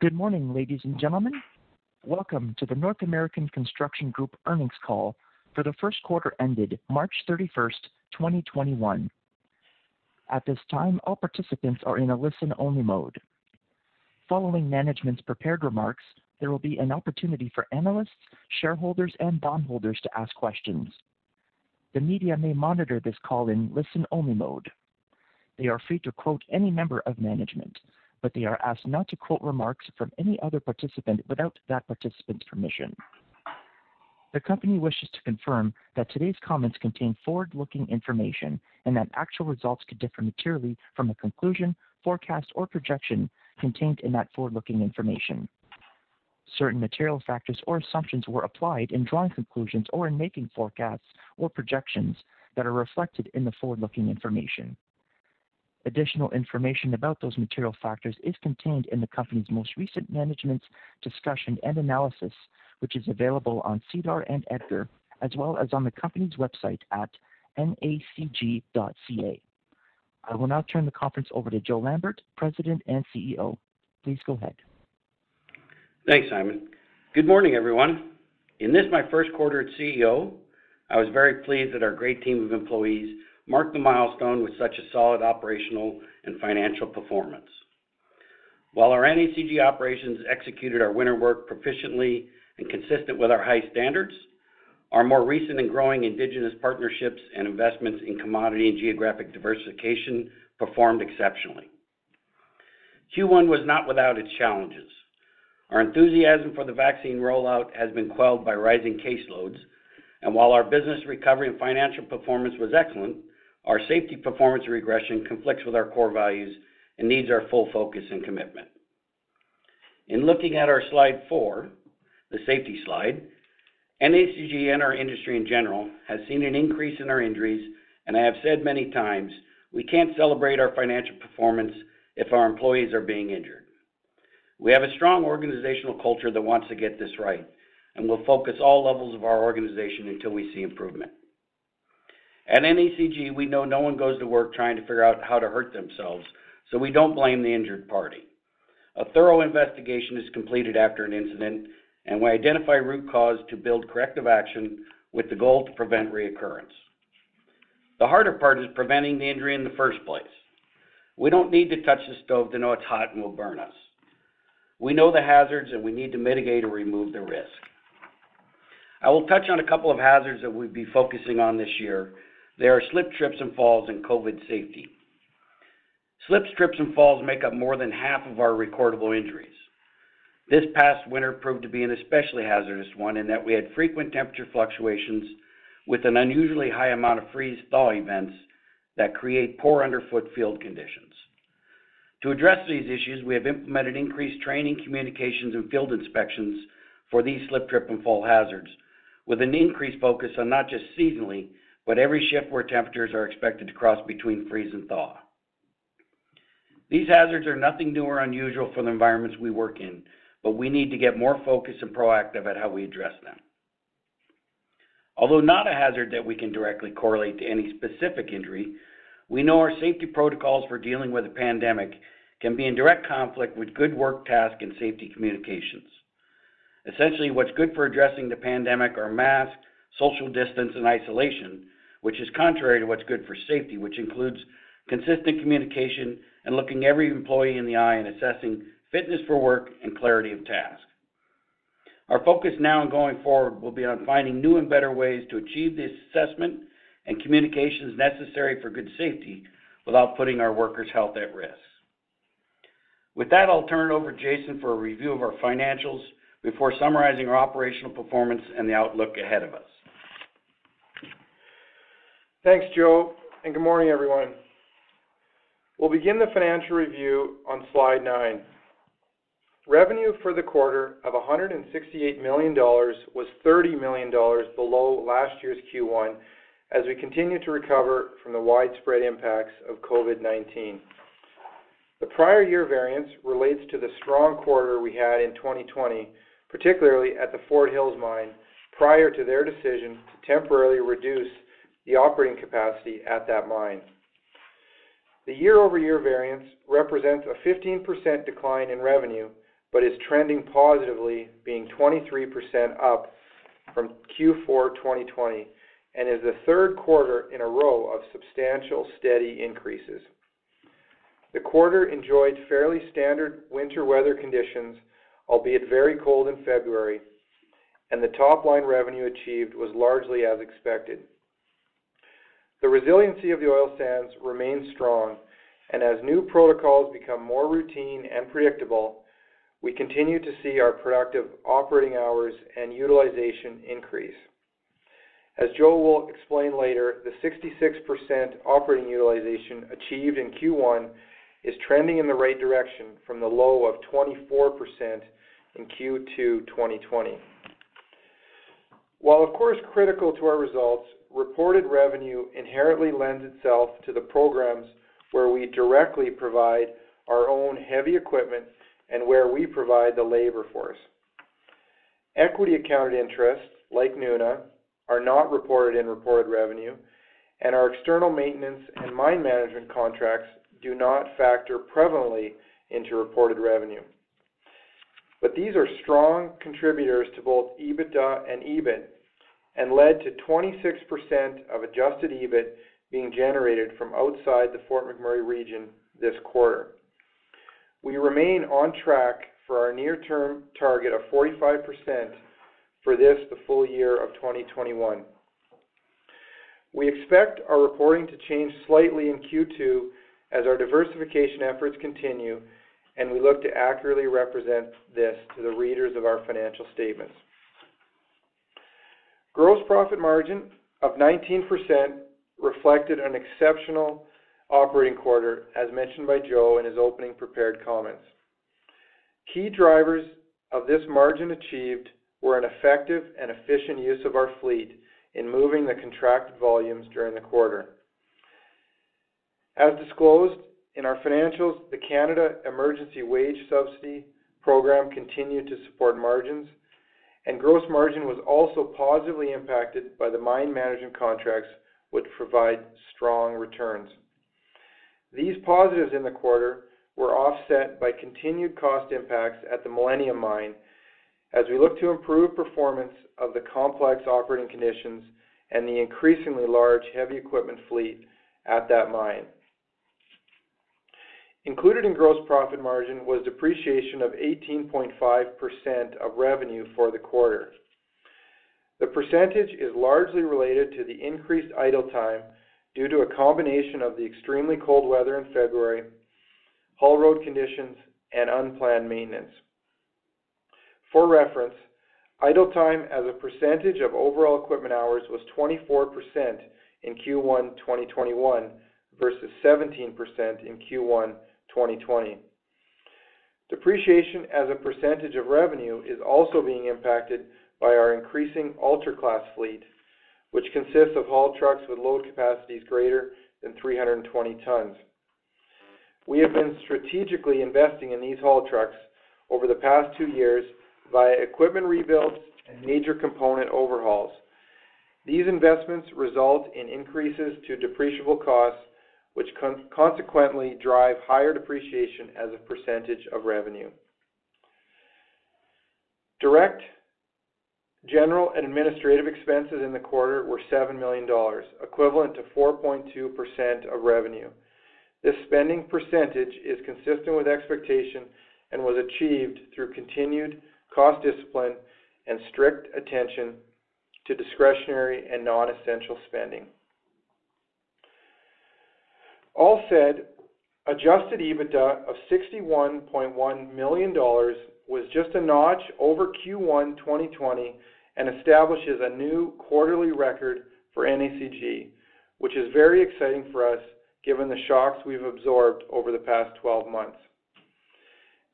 Good morning, ladies and gentlemen. Welcome to the North American Construction Group earnings call for the first quarter ended March 31st, 2021. At this time, all participants are in a listen-only mode. Following management's prepared remarks, there will be an opportunity for analysts, shareholders, and bondholders to ask questions. The media may monitor this call in listen-only mode. They are free to quote any member of management, but they are asked not to quote remarks from any other participant without that participant's permission. The company wishes to confirm that today's comments contain forward-looking information and that actual results could differ materially from a conclusion, forecast, or projection contained in that forward-looking information. Certain material factors or assumptions were applied in drawing conclusions or in making forecasts or projections that are reflected in the forward-looking information. Additional information about those material factors is contained in the company's most recent management's discussion and analysis, which is available on SEDAR and EDGAR, as well as on the company's website at nacg.ca. I will now turn the conference over to Joe Lambert, President and CEO. Please go ahead. Thanks, Simon. Good morning, everyone. In this, my first quarter as CEO, I was very pleased that our great team of employees marked the milestone with such a solid operational and financial performance. While our NACG operations executed our winter work proficiently and consistent with our high standards, our more recent and growing Indigenous partnerships and investments in commodity and geographic diversification performed exceptionally. Q1 was not without its challenges. Our enthusiasm for the vaccine rollout has been quelled by rising caseloads, and while our business recovery and financial performance was excellent, our safety performance regression conflicts with our core values and needs our full focus and commitment. In looking at our slide 4, the safety slide, NACG and our industry in general has seen an increase in our injuries, and I have said many times, we can't celebrate our financial performance if our employees are being injured. We have a strong organizational culture that wants to get this right, and we'll focus all levels of our organization until we see improvement. At NACG, we know no one goes to work trying to figure out how to hurt themselves, so we don't blame the injured party. A thorough investigation is completed after an incident, and we identify root cause to build corrective action with the goal to prevent reoccurrence. The harder part is preventing the injury in the first place. We don't need to touch the stove to know it's hot and will burn us. We know the hazards, and we need to mitigate or remove the risk. I will touch on a couple of hazards that we'll be focusing on this year. There are slip, trips, and falls and COVID safety. Slips, trips, and falls make up more than half of our recordable injuries. This past winter proved to be an especially hazardous one in that we had frequent temperature fluctuations with an unusually high amount of freeze-thaw events that create poor underfoot field conditions. To address these issues, we have implemented increased training, communications, and field inspections for these slip, trip, and fall hazards, with an increased focus on not just seasonally, but every shift where temperatures are expected to cross between freeze and thaw. These hazards are nothing new or unusual for the environments we work in, but we need to get more focused and proactive at how we address them. Although not a hazard that we can directly correlate to any specific injury, we know our safety protocols for dealing with a pandemic can be in direct conflict with good work task and safety communications. Essentially, what's good for addressing the pandemic are masks, social distance, and isolation, which is contrary to what's good for safety, which includes consistent communication and looking every employee in the eye and assessing fitness for work and clarity of task. Our focus now and going forward will be on finding new and better ways to achieve this assessment and communications necessary for good safety without putting our workers' health at risk. With that, I'll turn it over to Jason for a review of our financials before summarizing our operational performance and the outlook ahead of us. Thanks, Joe, and good morning, everyone. We'll begin the financial review on slide 9. Revenue for the quarter of $168 million was $30 million below last year's Q1 as we continue to recover from the widespread impacts of COVID-19. The prior year variance relates to the strong quarter we had in 2020, particularly at the Fort Hills mine, prior to their decision to temporarily reduce the operating capacity at that mine. The year-over-year variance represents a 15% decline in revenue, but is trending positively, being 23% up from Q4 2020, and is the third quarter in a row of substantial steady increases. The quarter enjoyed fairly standard winter weather conditions, albeit very cold in February, and the top-line revenue achieved was largely as expected. The resiliency of the oil sands remains strong, and as new protocols become more routine and predictable, we continue to see our productive operating hours and utilization increase. As Joe will explain later, the 66% operating utilization achieved in Q1 is trending in the right direction from the low of 24% in Q2 2020. While of course critical to our results, reported revenue inherently lends itself to the programs where we directly provide our own heavy equipment and where we provide the labor force. Equity accounted interests, like NUNA, are not reported in reported revenue, and our external maintenance and mine management contracts do not factor prevalently into reported revenue. But these are strong contributors to both EBITDA and EBIT, and led to 26% of adjusted EBIT being generated from outside the Fort McMurray region this quarter. We remain on track for our near-term target of 45% for this, the full year of 2021. We expect our reporting to change slightly in Q2 as our diversification efforts continue, and we look to accurately represent this to the readers of our financial statements. Gross profit margin of 19% reflected an exceptional operating quarter, as mentioned by Joe in his opening prepared comments. Key drivers of this margin achieved were an effective and efficient use of our fleet in moving the contracted volumes during the quarter. As disclosed in our financials, the Canada Emergency Wage Subsidy Program continued to support margins, and gross margin was also positively impacted by the mine management contracts, which provide strong returns. These positives in the quarter were offset by continued cost impacts at the Millennium Mine as we look to improve performance of the complex operating conditions and the increasingly large heavy equipment fleet at that mine. Included in gross profit margin was depreciation of 18.5% of revenue for the quarter. The percentage is largely related to the increased idle time due to a combination of the extremely cold weather in February, haul road conditions, and unplanned maintenance. For reference, idle time as a percentage of overall equipment hours was 24% in Q1 2021 versus 17% in Q1 2020. Depreciation as a percentage of revenue is also being impacted by our increasing ultra-class fleet, which consists of haul trucks with load capacities greater than 320 tons. We have been strategically investing in these haul trucks over the past 2 years via equipment rebuilds and major component overhauls. These investments result in increases to depreciable costs, which consequently drive higher depreciation as a percentage of revenue. Direct, general, and administrative expenses in the quarter were $7 million, equivalent to 4.2% of revenue. This spending percentage is consistent with expectation and was achieved through continued cost discipline and strict attention to discretionary and non-essential spending. All said, adjusted EBITDA of $61.1 million was just a notch over Q1 2020 and establishes a new quarterly record for NACG, which is very exciting for us given the shocks we've absorbed over the past 12 months.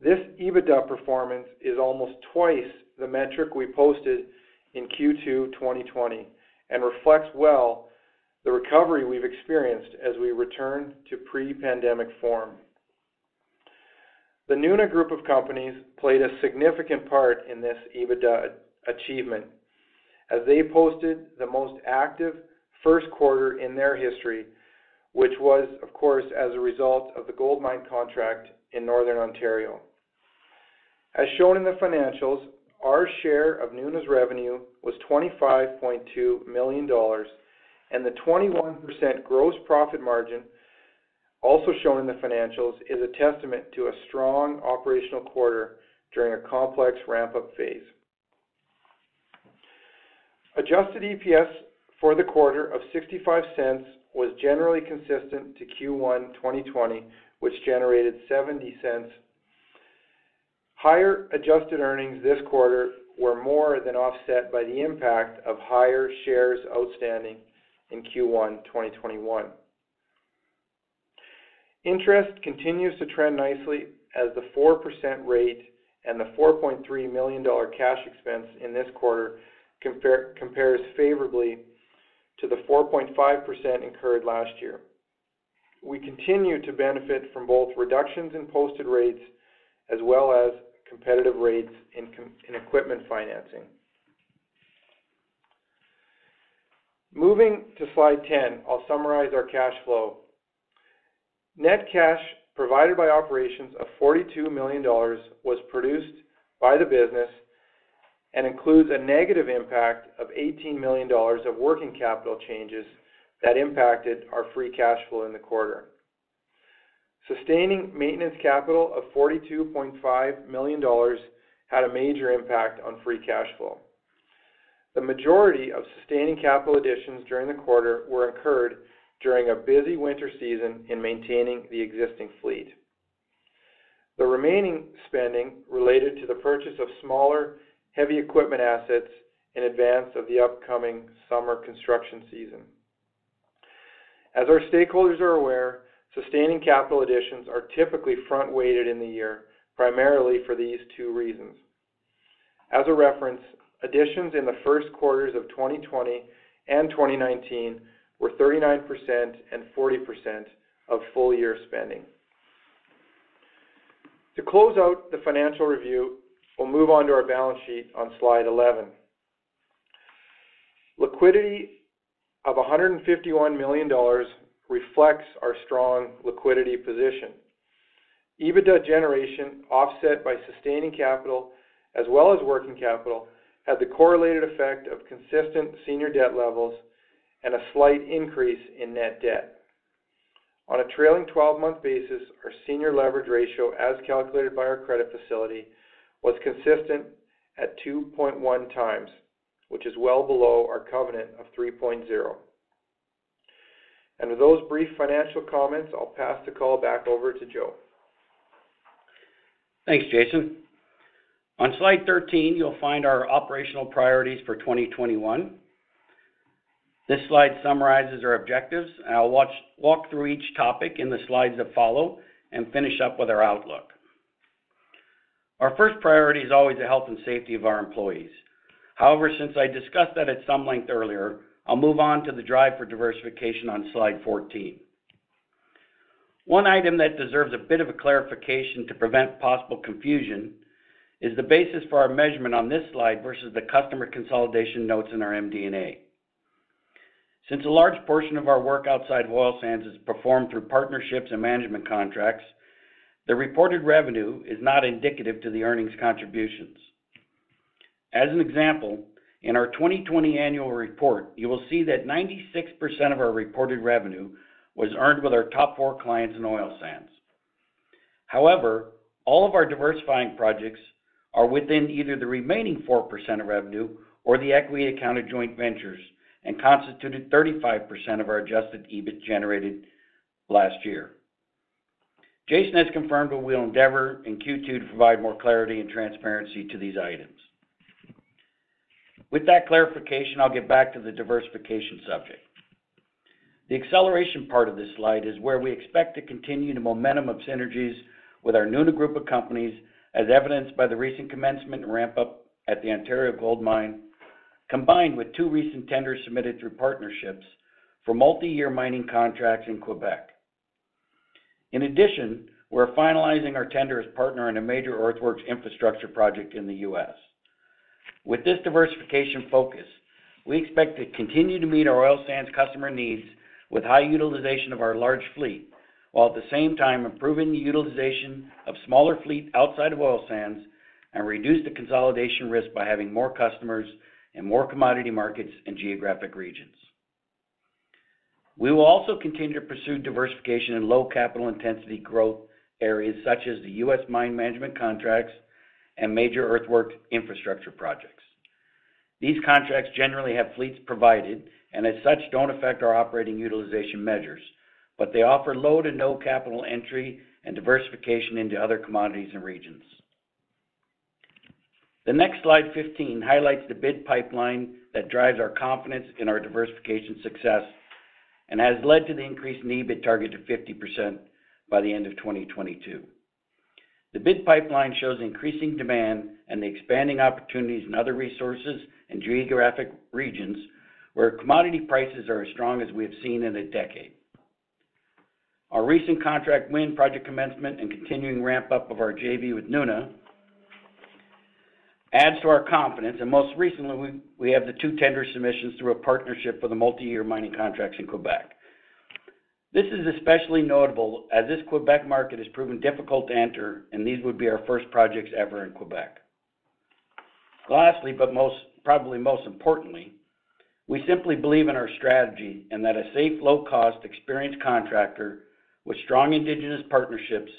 This EBITDA performance is almost twice the metric we posted in Q2 2020 and reflects well the recovery we've experienced as we return to pre-pandemic form. The NUNA group of companies played a significant part in this EBITDA achievement, as they posted the most active first quarter in their history, which was, of course, as a result of the gold mine contract in Northern Ontario. As shown in the financials, our share of NUNA's revenue was $25.2 million, and the 21% gross profit margin, also shown in the financials, is a testament to a strong operational quarter during a complex ramp-up phase. Adjusted EPS for the quarter of 65 cents was generally consistent to Q1 2020, which generated 70 cents. Higher adjusted earnings this quarter were more than offset by the impact of higher shares outstanding in Q1 2021. Interest continues to trend nicely, as the 4% rate and the $4.3 million cash expense in this quarter compares favorably to the 4.5% incurred last year. We continue to benefit from both reductions in posted rates as well as competitive rates in equipment financing. Moving to slide 10, I'll summarize our cash flow. Net cash provided by operations of $42 million was produced by the business and includes a negative impact of $18 million of working capital changes that impacted our free cash flow in the quarter. Sustaining maintenance capital of $42.5 million had a major impact on free cash flow. The majority of sustaining capital additions during the quarter were incurred during a busy winter season in maintaining the existing fleet. The remaining spending related to the purchase of smaller heavy equipment assets in advance of the upcoming summer construction season. As our stakeholders are aware, sustaining capital additions are typically front-weighted in the year, primarily for these two reasons. As a reference, additions in the first quarters of 2020 and 2019 were 39% and 40% of full-year spending. To close out the financial review, we'll move on to our balance sheet on slide 11. Liquidity of $151 million reflects our strong liquidity position. EBITDA generation, offset by sustaining capital as well as working capital, had the correlated effect of consistent senior debt levels and a slight increase in net debt. On a trailing 12-month basis, our senior leverage ratio, as calculated by our credit facility, was consistent at 2.1 times, which is well below our covenant of 3.0. And with those brief financial comments, I'll pass the call back over to Joe. Thanks, Jason. On slide 13, you'll find our operational priorities for 2021. This slide summarizes our objectives, and I'll walk through each topic in the slides that follow and finish up with our outlook. Our first priority is always the health and safety of our employees. However, since I discussed that at some length earlier, I'll move on to the drive for diversification on slide 14. One item that deserves a bit of a clarification to prevent possible confusion is the basis for our measurement on this slide versus the customer consolidation notes in our MD&A. Since a large portion of our work outside of oil sands is performed through partnerships and management contracts, the reported revenue is not indicative to the earnings contributions. As an example, in our 2020 annual report, you will see that 96% of our reported revenue was earned with our top four clients in oil sands. However, all of our diversifying projects are within either the remaining 4% of revenue or the equity accounted joint ventures, and constituted 35% of our adjusted EBIT generated last year. Jason has confirmed that we'll endeavor in Q2 to provide more clarity and transparency to these items. With that clarification, I'll get back to the diversification subject. The acceleration part of this slide is where we expect to continue the momentum of synergies with our NUNA group of companies, as evidenced by the recent commencement and ramp-up at the Ontario Gold Mine, combined with two recent tenders submitted through partnerships for multi-year mining contracts in Quebec. In addition, we're finalizing our tender as partner in a major earthworks infrastructure project in the U.S. With this diversification focus, we expect to continue to meet our oil sands customer needs with high utilization of our large fleet, while at the same time improving the utilization of smaller fleet outside of oil sands and reduce the consolidation risk by having more customers in more commodity markets and geographic regions. We will also continue to pursue diversification in low capital intensity growth areas such as the U.S. mine management contracts and major earthworks infrastructure projects. These contracts generally have fleets provided and as such don't affect our operating utilization measures, but they offer low to no capital entry and diversification into other commodities and regions. The next slide, 15, highlights the bid pipeline that drives our confidence in our diversification success and has led to the increase in EBIT target to 50% by the end of 2022. The bid pipeline shows increasing demand and the expanding opportunities in other resources and geographic regions where commodity prices are as strong as we have seen in a decade. Our recent contract win, project commencement, and continuing ramp up of our JV with NUNA adds to our confidence, and most recently we have the two tender submissions through a partnership for the multi-year mining contracts in Quebec. This is especially notable as this Quebec market has proven difficult to enter, and these would be our first projects ever in Quebec. Lastly, but probably most importantly, we simply believe in our strategy and that a safe, low-cost, experienced contractor with strong Indigenous partnerships,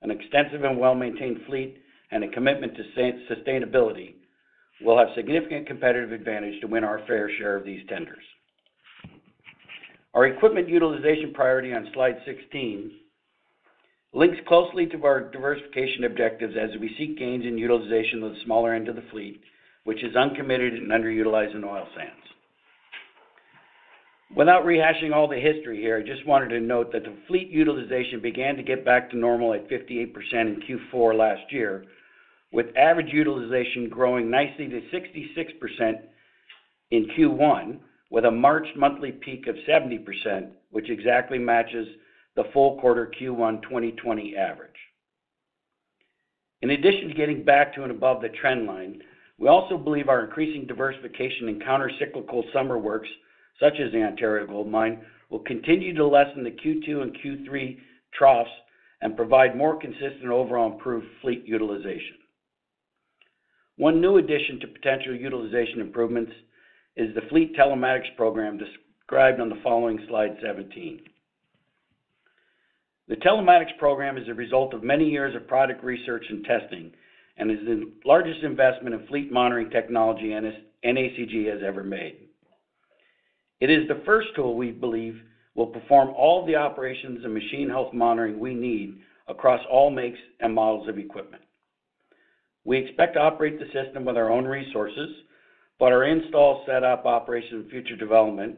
an extensive and well-maintained fleet, and a commitment to sustainability will have significant competitive advantage to win our fair share of these tenders. Our equipment utilization priority on slide 16 links closely to our diversification objectives as we seek gains in utilization of the smaller end of the fleet, which is uncommitted and underutilized in oil sands. Without rehashing all the history here, I just wanted to note that the fleet utilization began to get back to normal at 58% in Q4 last year, with average utilization growing nicely to 66% in Q1, with a March monthly peak of 70%, which exactly matches the full quarter Q1 2020 average. In addition to getting back to and above the trend line, we also believe our increasing diversification in counter-cyclical summer works, such as the Ontario Gold Mine, will continue to lessen the Q2 and Q3 troughs and provide more consistent overall improved fleet utilization. One new addition to potential utilization improvements is the fleet telematics program described on the following slide 17. The telematics program is a result of many years of product research and testing and is the largest investment in fleet monitoring technology NACG has ever made. It is the first tool we believe will perform all the operations and machine health monitoring we need across all makes and models of equipment. We expect to operate the system with our own resources, but our install, setup, operation, and future development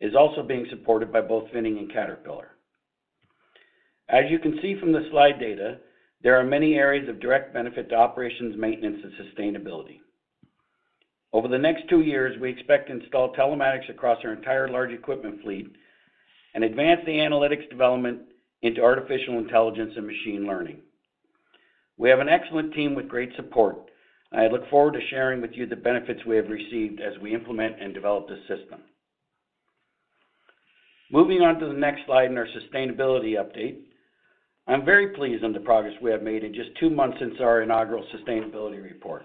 is also being supported by both Finning and Caterpillar. As you can see from the slide data, there are many areas of direct benefit to operations, maintenance, and sustainability. Over the next 2 years, we expect to install telematics across our entire large equipment fleet and advance the analytics development into artificial intelligence and machine learning. We have an excellent team with great support. I look forward to sharing with you the benefits we have received as we implement and develop this system. Moving on to the next slide in our sustainability update, I'm very pleased on the progress we have made in just 2 months since our inaugural sustainability report.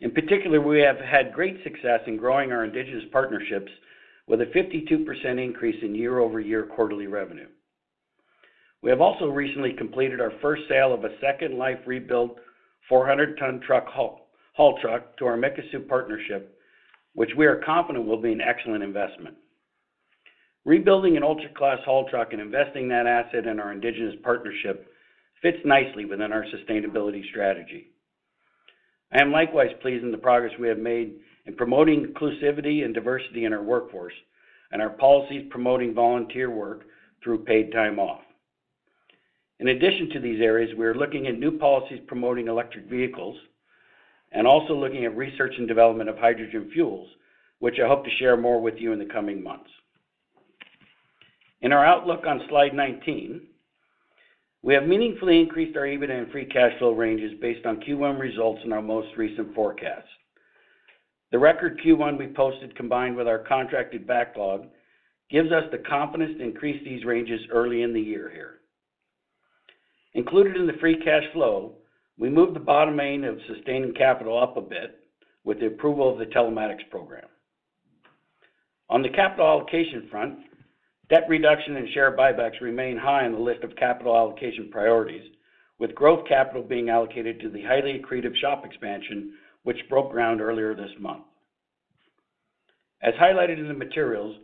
In particular, we have had great success in growing our Indigenous partnerships with a 52% increase in year-over-year quarterly revenue. We have also recently completed our first sale of a second life rebuilt 400-ton haul truck to our Mikisew partnership, which we are confident will be an excellent investment. Rebuilding an ultra-class haul truck and investing that asset in our Indigenous partnership fits nicely within our sustainability strategy. I am likewise pleased in the progress we have made in promoting inclusivity and diversity in our workforce, and our policies promoting volunteer work through paid time off. In addition to these areas, we are looking at new policies promoting electric vehicles and also looking at research and development of hydrogen fuels, which I hope to share more with you in the coming months. In our outlook on slide 19, we have meaningfully increased our EBITDA and free cash flow ranges based on Q1 results in our most recent forecast. The record Q1 we posted combined with our contracted backlog gives us the confidence to increase these ranges early in the year here. Included in the free cash flow, we moved the bottom end of sustaining capital up a bit with the approval of the telematics program. On the capital allocation front, debt reduction and share buybacks remain high on the list of capital allocation priorities, with growth capital being allocated to the highly accretive shop expansion, which broke ground earlier this month. As highlighted in the materials,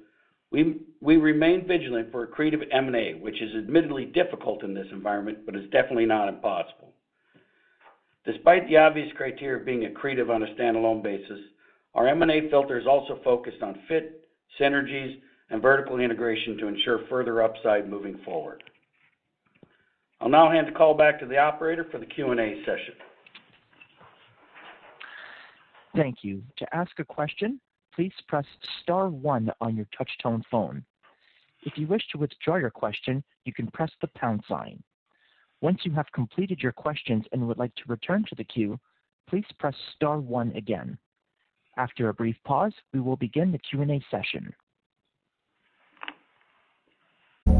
we remain vigilant for accretive M&A, which is admittedly difficult in this environment, but is definitely not impossible. Despite the obvious criteria of being accretive on a standalone basis, our M&A filter is also focused on fit, synergies, and vertical integration to ensure further upside moving forward. I'll now hand the call back to the operator for the Q&A session. Thank you. To ask a question, please press star one on your touch-tone phone. If you wish to withdraw your question, you can press the # sign. Once you have completed your questions and would like to return to the queue, please press star one again. After a brief pause, we will begin the Q&A session.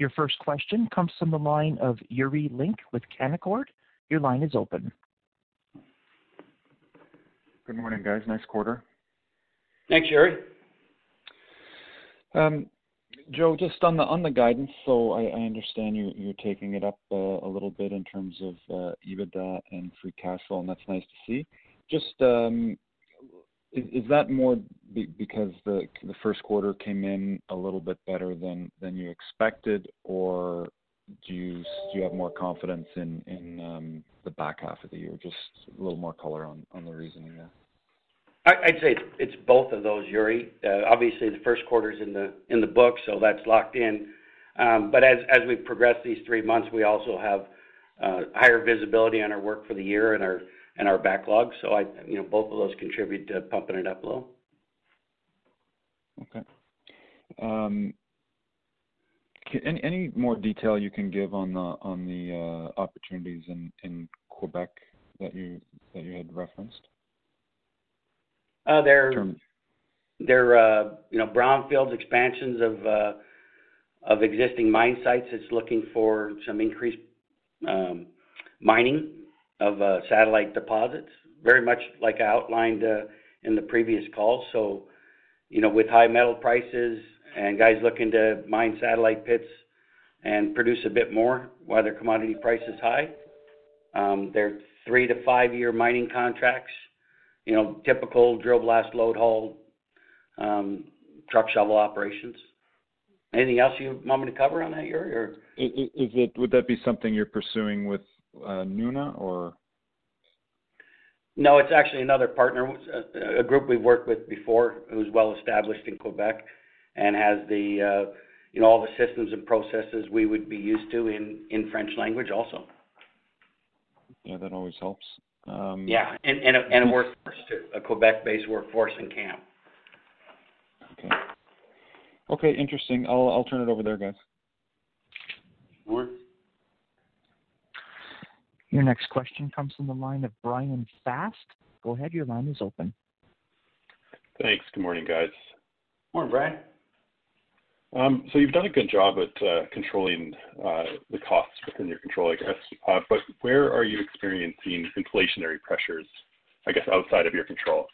Your first question comes from the line of Yuri Link with Canaccord. Your line is open. Good morning, guys. Nice quarter. Thanks, Yuri. Joe, just on the guidance, so I understand you're taking it up a little bit in terms of EBITDA and free cash flow, and that's nice to see. Just is that more because the first quarter came in a little bit better than you expected, or do you have more confidence in the back half of the year? Just a little more color on the reasoning there. I'd say it's both of those, Yuri. Obviously, the first quarter's in the book, so that's locked in. But as we progress these 3 months, we also have higher visibility on our work for the year and our backlog. So both of those contribute to pumping it up a little. Okay. Any more detail you can give on the opportunities in Quebec that you had referenced? They're brownfield expansions of existing mine sites. It's looking for some increased mining of satellite deposits, very much like I outlined in the previous call. So, with high metal prices and guys looking to mine satellite pits and produce a bit more while their commodity price is high, they're 3 to 5 year mining contracts, typical drill blast load haul, truck shovel operations. Anything else you want me to cover on that, Yuri? Or would that be something you're pursuing with NUNA, or? No, it's actually another partner, a group we've worked with before, who's well established in Quebec, and has the all the systems and processes we would be used to in French language also. Yeah, that always helps. Yeah, and a workforce too, a Quebec-based workforce in camp. Okay, interesting. I'll turn it over there, guys. Sure. Your next question comes from the line of Brian Fast. Go ahead, your line is open. Thanks. Good morning, guys. Morning, Brian. So you've done a good job at controlling the costs within your control, I guess. But where are you experiencing inflationary pressures, I guess, outside of your control?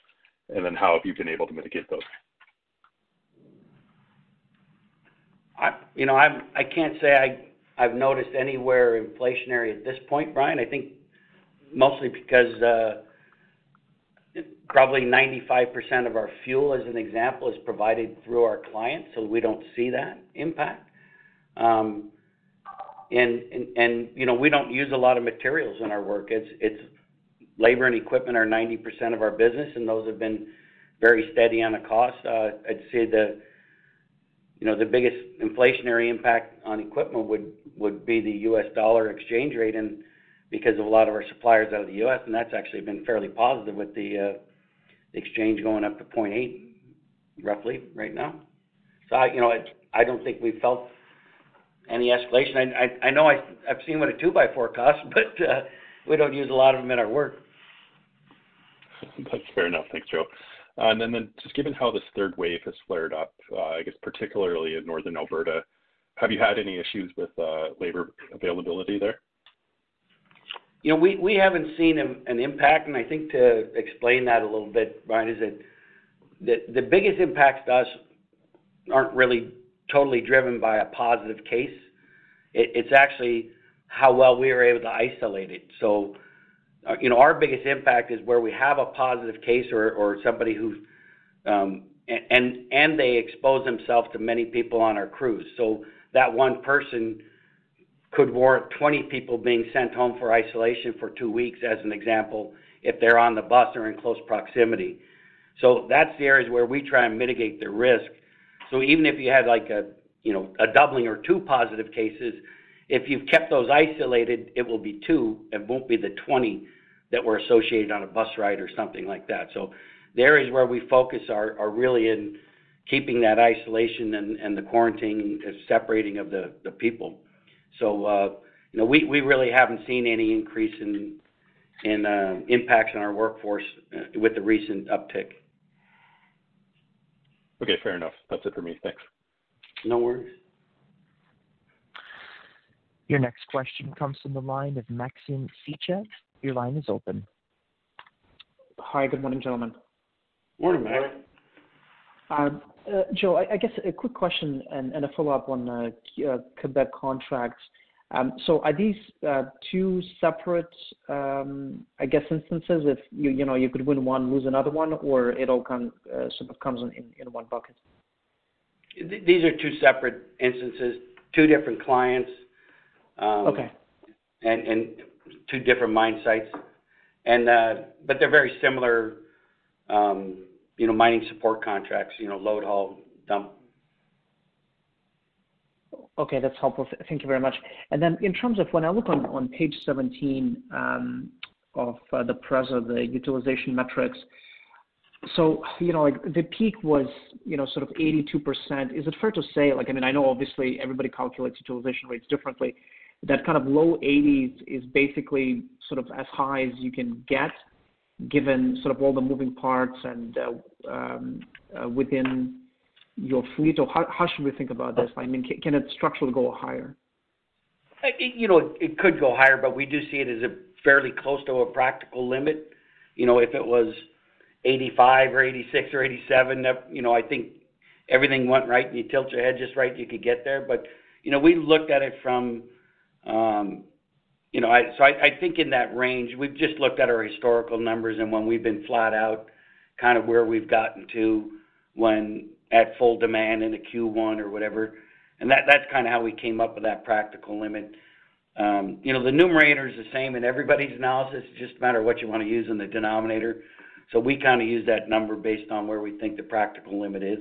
And then how have you been able to mitigate those? I can't say I've noticed anywhere inflationary at this point, Brian. I think mostly because probably 95% of our fuel, as an example, is provided through our clients, so we don't see that impact. And you know, we don't use a lot of materials in our work. It's labor and equipment are 90% of our business, and those have been very steady on the cost. I'd say the biggest inflationary impact on equipment would be the U.S. dollar exchange rate, and because of a lot of our suppliers out of the U.S., and that's actually been fairly positive with the exchange going up to 0.8 roughly right now. So I don't think we felt any escalation. I know I've seen what a 2x4 costs, but we don't use a lot of them in our work. That's fair enough. Thanks, Joe. And then just given how this third wave has flared up, I guess particularly in northern Alberta, have you had any issues with labor availability there? We haven't seen an impact, and I think to explain that a little bit, Brian, is that the biggest impacts to us aren't really totally driven by a positive case. It's actually how well we were able to isolate it. So, our biggest impact is where we have a positive case or somebody who, and they expose themselves to many people on our cruise. So that one person could warrant 20 people being sent home for isolation for 2 weeks, as an example, if they're on the bus or in close proximity. So that's the areas where we try and mitigate the risk. So even if you had like a doubling or two positive cases, if you've kept those isolated, it will be 2 and won't be the 20 that were associated on a bus ride or something like that. So the areas where we focus are really in keeping that isolation and the quarantine and separating of the people. So, we really haven't seen any increase in impacts on our workforce with the recent uptick. Okay, fair enough. That's it for me. Thanks. No worries. Your next question comes from the line of Maxime Fichette. Your line is open. Hi, good morning, gentlemen. Morning, Max. Joe, I guess a quick question and a follow-up on Quebec contracts. So are these two separate, instances? If you could win one, lose another one, or it all comes in one bucket? These are two separate instances, two different clients, and two different mine sites, and but they're very similar. Mining support contracts. Load, haul, dump. Okay, that's helpful. Thank you very much. And then in terms of when I look on page 17 of the press of the utilization metrics, so, the peak was, sort of 82%. Is it fair to say, I know obviously everybody calculates utilization rates differently, that kind of low 80s is basically sort of as high as you can get, given sort of all the moving parts and within your fleet, or how should we think about this? I mean, can it structurally go higher? It could go higher, but we do see it as a fairly close to a practical limit. If it was 85 or 86 or 87, that, I think everything went right and you tilt your head just right, you could get there. But, we looked at it from, I think in that range, we've just looked at our historical numbers and when we've been flat out, kind of where we've gotten to when at full demand in a Q1 or whatever. And that's kind of how we came up with that practical limit. The numerator is the same in everybody's analysis. It's just a matter of what you want to use in the denominator. So we kind of use that number based on where we think the practical limit is.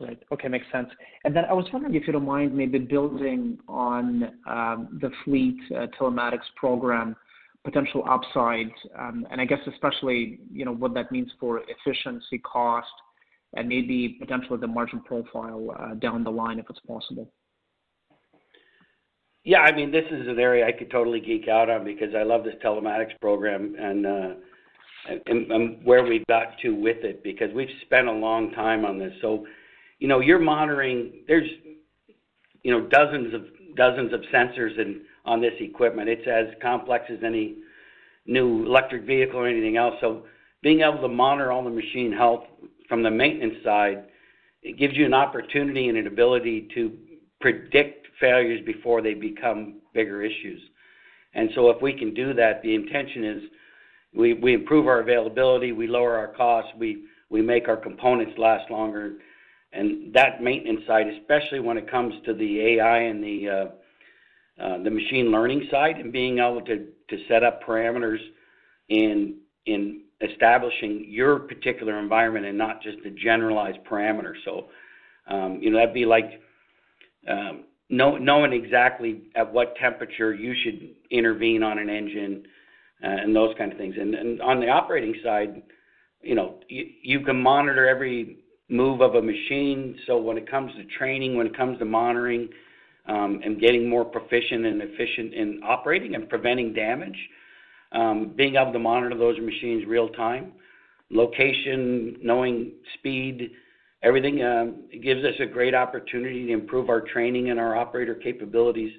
Right. Okay, makes sense. And then I was wondering if you don't mind maybe building on the fleet telematics program, potential upsides, and I guess especially, what that means for efficiency, cost, and maybe potentially the margin profile down the line if it's possible. Yeah, this is an area I could totally geek out on because I love this telematics program and where we got to with it because we've spent a long time on this. So, you're monitoring, there's, dozens of sensors on this equipment. It's as complex as any new electric vehicle or anything else. So being able to monitor all the machine health from the maintenance side it gives you an opportunity and an ability to predict failures before they become bigger issues. And so if we can do that, the intention is we improve our availability, we lower our costs, we make our components last longer, and that maintenance side, especially when it comes to the AI and the machine learning side, and being able to set up parameters in establishing your particular environment and not just a generalized parameter. So, that'd be like knowing exactly at what temperature you should intervene on an engine and those kind of things. And on the operating side, you can monitor every move of a machine. So when it comes to training, when it comes to monitoring, and getting more proficient and efficient in operating and preventing damage, being able to monitor those machines real time, location, knowing speed, everything, it gives us a great opportunity to improve our training and our operator capabilities.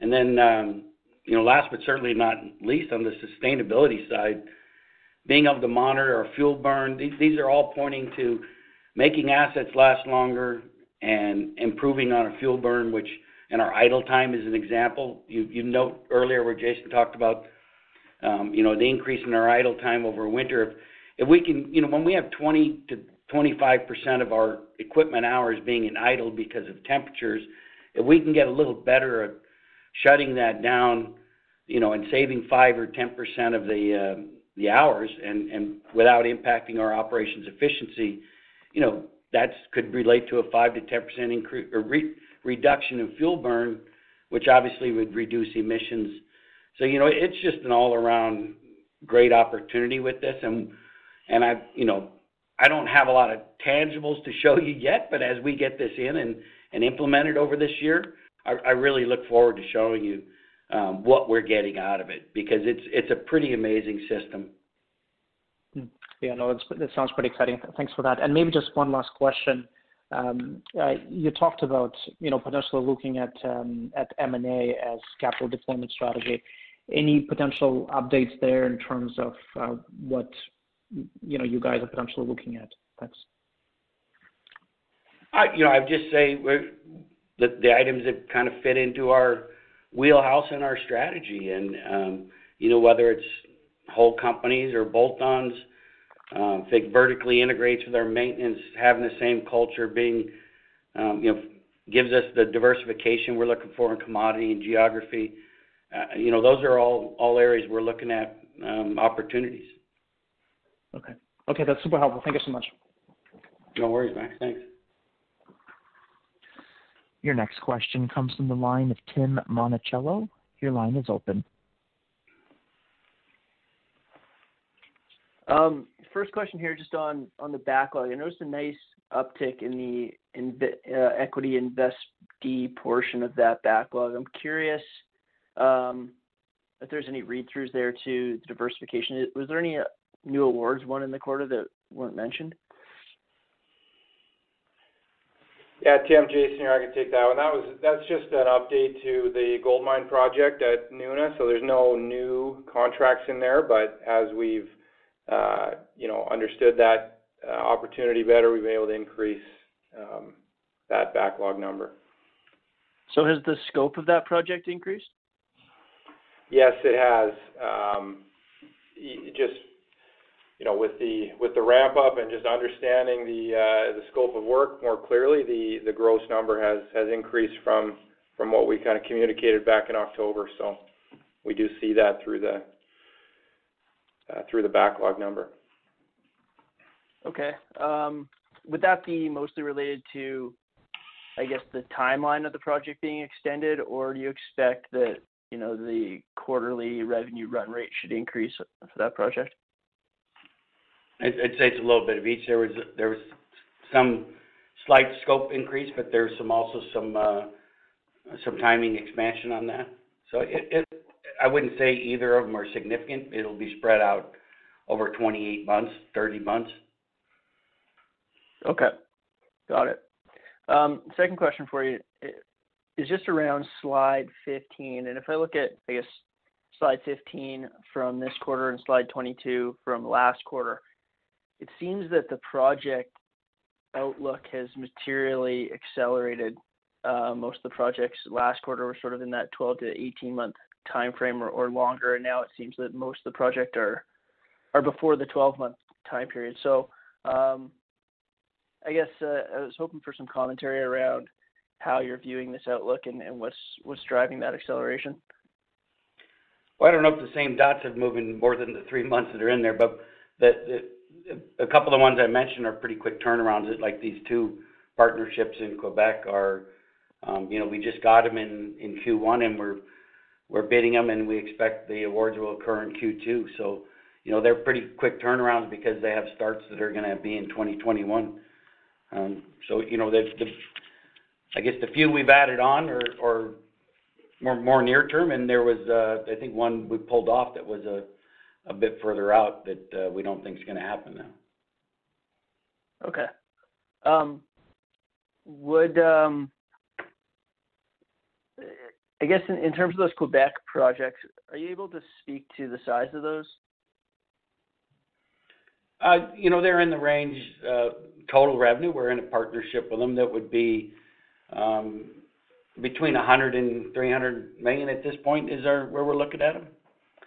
And then, last but certainly not least, on the sustainability side, being able to monitor our fuel burn. These are all pointing to making assets last longer and improving on our fuel burn, which, and our idle time is an example. You note earlier where Jason talked about, the increase in our idle time over winter. If we can, when we have 20 to 25% of our equipment hours being in idle because of temperatures, if we can get a little better at shutting that down, and saving 5 or 10% of the hours and without impacting our operations efficiency, that could relate to a 5 to 10% increase or reduction in fuel burn, which obviously would reduce emissions. So, it's just an all-around great opportunity with this. And I don't have a lot of tangibles to show you yet, but as we get this in and implement it over this year, I really look forward to showing you what we're getting out of it, because it's a pretty amazing system. Yeah, no, it sounds pretty exciting. Thanks for that. And maybe just one last question. You talked about, potentially looking at M&A as capital deployment strategy. Any potential updates there in terms of what, you guys are potentially looking at? Thanks. I would just say the items that kind of fit into our wheelhouse and our strategy, and, whether it's whole companies or bolt-ons, I think vertically integrates with our maintenance, having the same culture, being, gives us the diversification we're looking for in commodity and geography. Those are all areas we're looking at opportunities. Okay. Okay, that's super helpful. Thank you so much. No worries, Max. Thanks. Your next question comes from the line of Tim Monticello. Your line is open. First question here, just on the backlog. I noticed a nice uptick in the equity investee portion of that backlog. I'm curious if there's any read-throughs there to the diversification. Was there any new awards won in the quarter that weren't mentioned? Yeah, Tim, Jason here. I can take that one. That's just an update to the gold mine project at NUNA, so there's no new contracts in there, but as we've understood that opportunity better, we've been able to increase that backlog number. So has the scope of that project increased? Yes, it has. With the ramp up and just understanding the scope of work more clearly, the gross number has increased from what we kind of communicated back in October. So we do see that through the backlog number. Okay. Would that be mostly related to, I guess, the timeline of the project being extended, or do you expect that, the quarterly revenue run rate should increase for that project? I'd say it's a little bit of each. There was some slight scope increase, but there's some timing expansion on that. So I wouldn't say either of them are significant. It'll be spread out over 28 months, 30 months. Okay. Got it. Second question for you is just around slide 15. And if I look at, I guess, slide 15 from this quarter and slide 22 from last quarter, it seems that the project outlook has materially accelerated. Most of the projects last quarter were sort of in that 12 to 18 month time frame or longer, and now it seems that most of the project are before the 12 month time period. So I guess I was hoping for some commentary around how you're viewing this outlook and what's driving that acceleration. Well, I don't know if the same dots have moved in more than the 3 months that are in there, but a couple of the ones I mentioned are pretty quick turnarounds. Like these two partnerships in Quebec are, we just got them in Q1, and we're bidding them, and we expect the awards will occur in Q2. So, they're pretty quick turnarounds because they have starts that are going to be in 2021. I guess the few we've added on are more near term, and there was I think one we pulled off that was a bit further out that we don't think is going to happen now. Okay. I guess in terms of those Quebec projects, are you able to speak to the size of those? They're in the range total revenue. We're in a partnership with them that would be between 100 and 300 million at this point is where we're looking at them,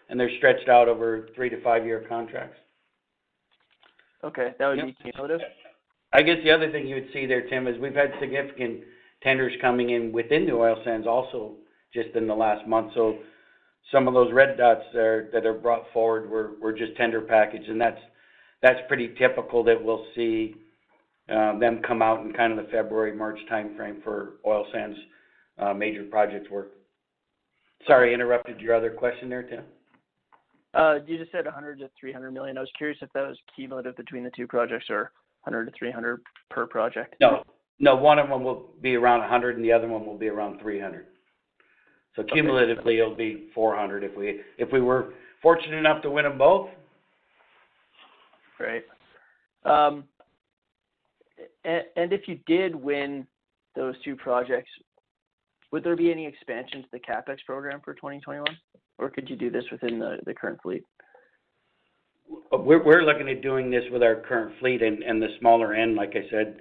and they're stretched out over 3 to 5 year contracts. Okay, that would be cumulative. I guess the other thing you would see there, Tim, is we've had significant tenders coming in within the oil sands also just in the last month. So some of those red dots that are brought forward were just tender package, and that's pretty typical that we'll see them come out in kind of the February, March timeframe for oil sands major projects work. Sorry, I interrupted your other question there, Tim. You just said 100 to 300 million. I was curious if that was cumulative between the two projects or 100 to 300 per project. No, one of them will be around 100 and the other one will be around 300. So cumulatively, it'll be 400 if we were fortunate enough to win them both. Right. And if you did win those two projects, would there be any expansion to the CapEx program for 2021? Or could you do this within the current fleet? We're looking at doing this with our current fleet and the smaller end, like I said,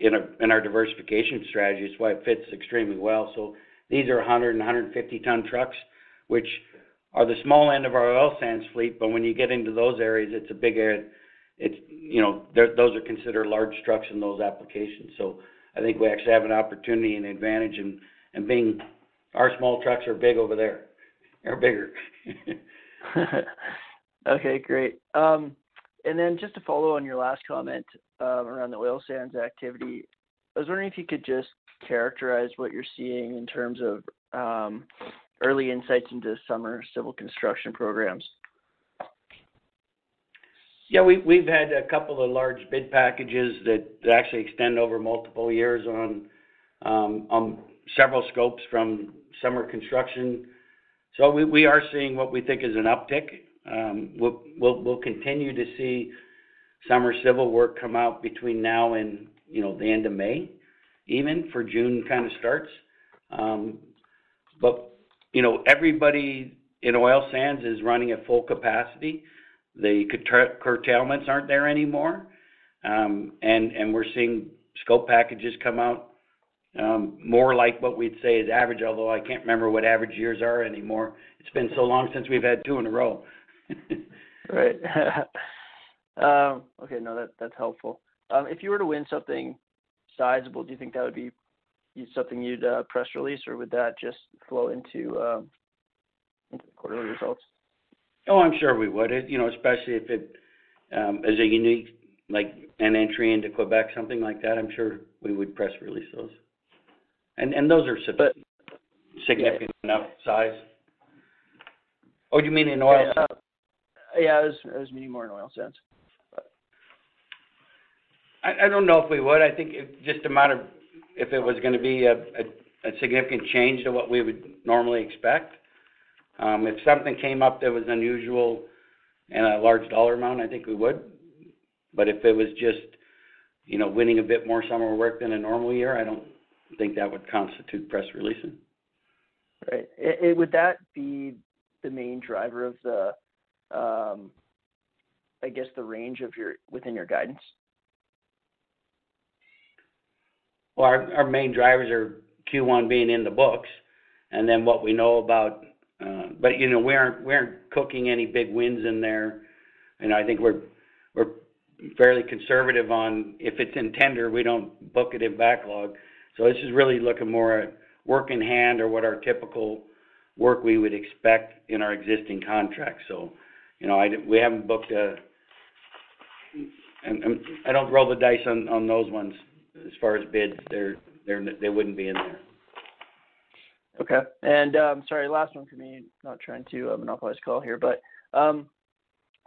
in our diversification strategy. It's why it fits extremely well. So these are 100 and 150 ton trucks, which are the small end of our oil sands fleet. But when you get into those areas, it's a big area. Those are considered large trucks in those applications. So I think we actually have an opportunity and advantage in being our small trucks are big over there. They're bigger. Okay, great. And then just to follow on your last comment around the oil sands activity, I was wondering if you could just characterize what you're seeing in terms of early insights into summer civil construction programs. Yeah, we've had a couple of large bid packages that actually extend over multiple years on several scopes from summer construction. So we are seeing what we think is an uptick. We'll continue to see summer civil work come out between now and the end of May, even for June kind of starts. But everybody in oil sands is running at full capacity. The curtailments aren't there anymore, and we're seeing scope packages come out more like what we'd say is average, although I can't remember what average years are anymore. It's been so long since we've had two in a row. Right. Okay, no, that's helpful. If you were to win something sizable, do you think that would be something you'd press release, or would that just flow into the quarterly results? Oh, I'm sure we would. Especially if it is a unique, like an entry into Quebec, something like that. I'm sure we would press release those, and those are significant enough size. Oh, you mean in oil? Yeah, I was meaning more in oil sands. I don't know if we would. I think if it was going to be a significant change to what we would normally expect. If something came up that was unusual and a large dollar amount, I think we would. But if it was just, winning a bit more summer work than a normal year, I don't think that would constitute press releasing. Right. Would that be the main driver of the, the range of within your guidance? Well, our main drivers are Q1 being in the books, and then what we know about. But you know, we aren't cooking any big wins in there, and I think we're fairly conservative on if it's in tender, we don't book it in backlog. So this is really looking more at work in hand or what our typical work we would expect in our existing contracts. So, you know, we haven't booked I don't roll the dice on those ones as far as bids. They wouldn't be in there. Okay. And sorry, last one for me, not trying to monopolize call here, but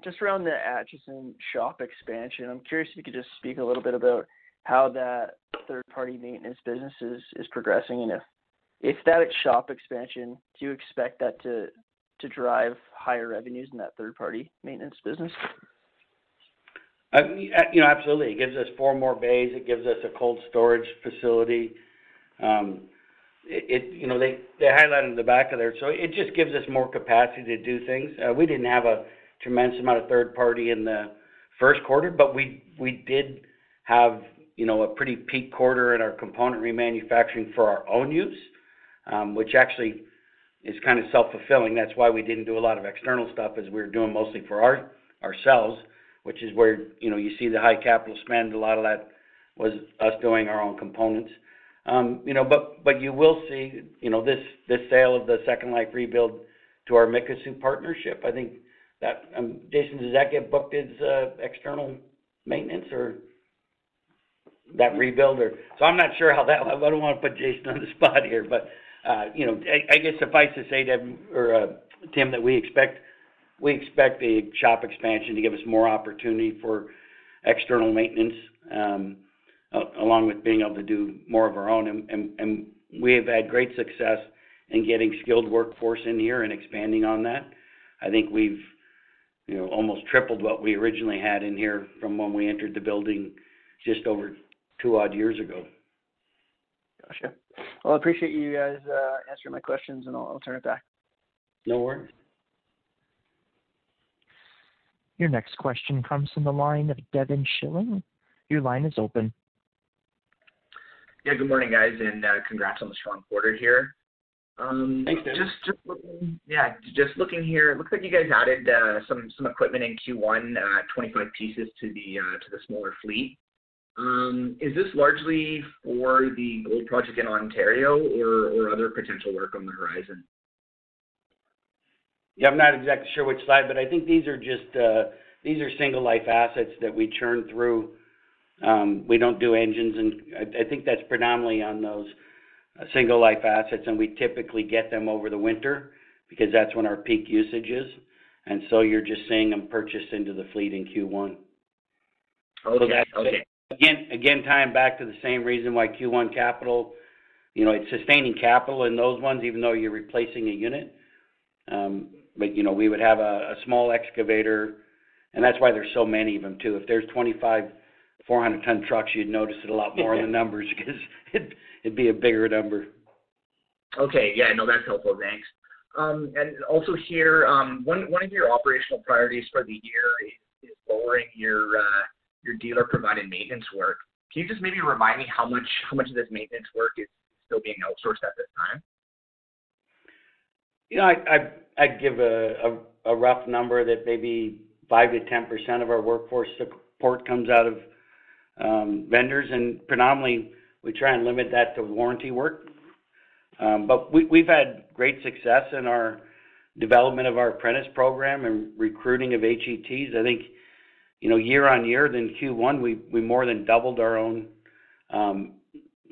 just around the Atchison shop expansion, I'm curious if you could just speak a little bit about how that third-party maintenance business is progressing, and if that shop expansion, do you expect that to drive higher revenues in that third-party maintenance business? You know, absolutely. It gives us 4 more bays. It gives us a cold storage facility. You know, they highlighted the back of there, so it just gives us more capacity to do things. We didn't have a tremendous amount of third-party in the first quarter, but we did have, you know, a pretty peak quarter in our componentry manufacturing for our own use, which actually is kind of self-fulfilling. That's why we didn't do a lot of external stuff, as we were doing mostly for ourselves, which is where, you know, you see the high capital spend. A lot of that was us doing our own components. You know, but you will see, you know, this sale of the Second Life Rebuild to our Mikisew partnership. I think that, Jason, does that get booked as external maintenance, or that rebuild? Or so I'm not sure how that. I don't want to put Jason on the spot here, but you know, I guess suffice to say, Deb, or Tim, that we expect the shop expansion to give us more opportunity for external maintenance, along with being able to do more of our own. And we have had great success in getting skilled workforce in here and expanding on that. I think we've, you know, almost tripled what we originally had in here from when we entered the building just over 2 odd years ago. Gotcha. Well, I appreciate you guys answering my questions, and I'll turn it back. No worries. Your next question comes from the line of Devin Schilling. Your line is open. Yeah, good morning, guys, and congrats on the strong quarter here. Thanks, Dave. Just looking here, it looks like you guys added some equipment in Q1, 25 pieces to the smaller fleet. Is this largely for the gold project in Ontario, or other potential work on the horizon? Yeah, I'm not exactly sure which slide, but I think these are just single life assets that we churn through. We don't do engines, and I think that's predominantly on those single life assets, and we typically get them over the winter because that's when our peak usage is, and so you're just seeing them purchased into the fleet in Q1. Okay. So okay. Again, tying back to the same reason why Q1 capital, you know, it's sustaining capital in those ones, even though you're replacing a unit. But you know, we would have a small excavator, and that's why there's so many of them too. If there's 25 400-ton trucks, you'd notice it a lot more in the numbers, because it'd be a bigger number. Okay, yeah, no, that's helpful, thanks. And also here, one of your operational priorities for the year is lowering your dealer-provided maintenance work. Can you just maybe remind me how much of this maintenance work is still being outsourced at this time? You know, I'd give a rough number that maybe 5 to 10% of our workforce support comes out of vendors, and predominantly we try and limit that to warranty work. But we've had great success in our development of our apprentice program and recruiting of HETs. I think, you know, year on year, then Q1, we more than doubled our own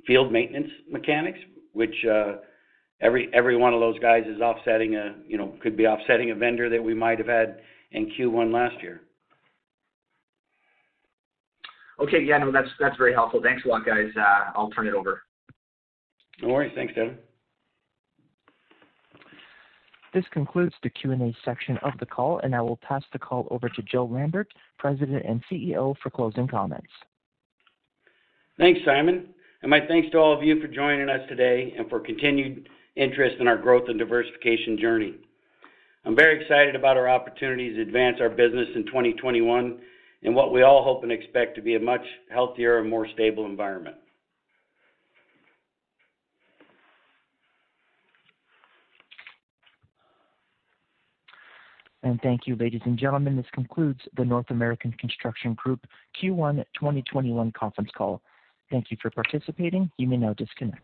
field maintenance mechanics, which every one of those guys is offsetting could be offsetting a vendor that we might have had in Q1 last year. Okay, yeah, no, that's very helpful. Thanks a lot, guys. I'll turn it over. No worries. Thanks, Devin. This concludes the Q&A section of the call, and I will pass the call over to Joe Lambert, President and CEO, for closing comments. Thanks, Simon, and my thanks to all of you for joining us today and for continued interest in our growth and diversification journey. I'm very excited about our opportunities to advance our business in 2021 and what we all hope and expect to be a much healthier and more stable environment. And thank you, ladies and gentlemen. This concludes the North American Construction Group Q1 2021 conference call. Thank you for participating. You may now disconnect.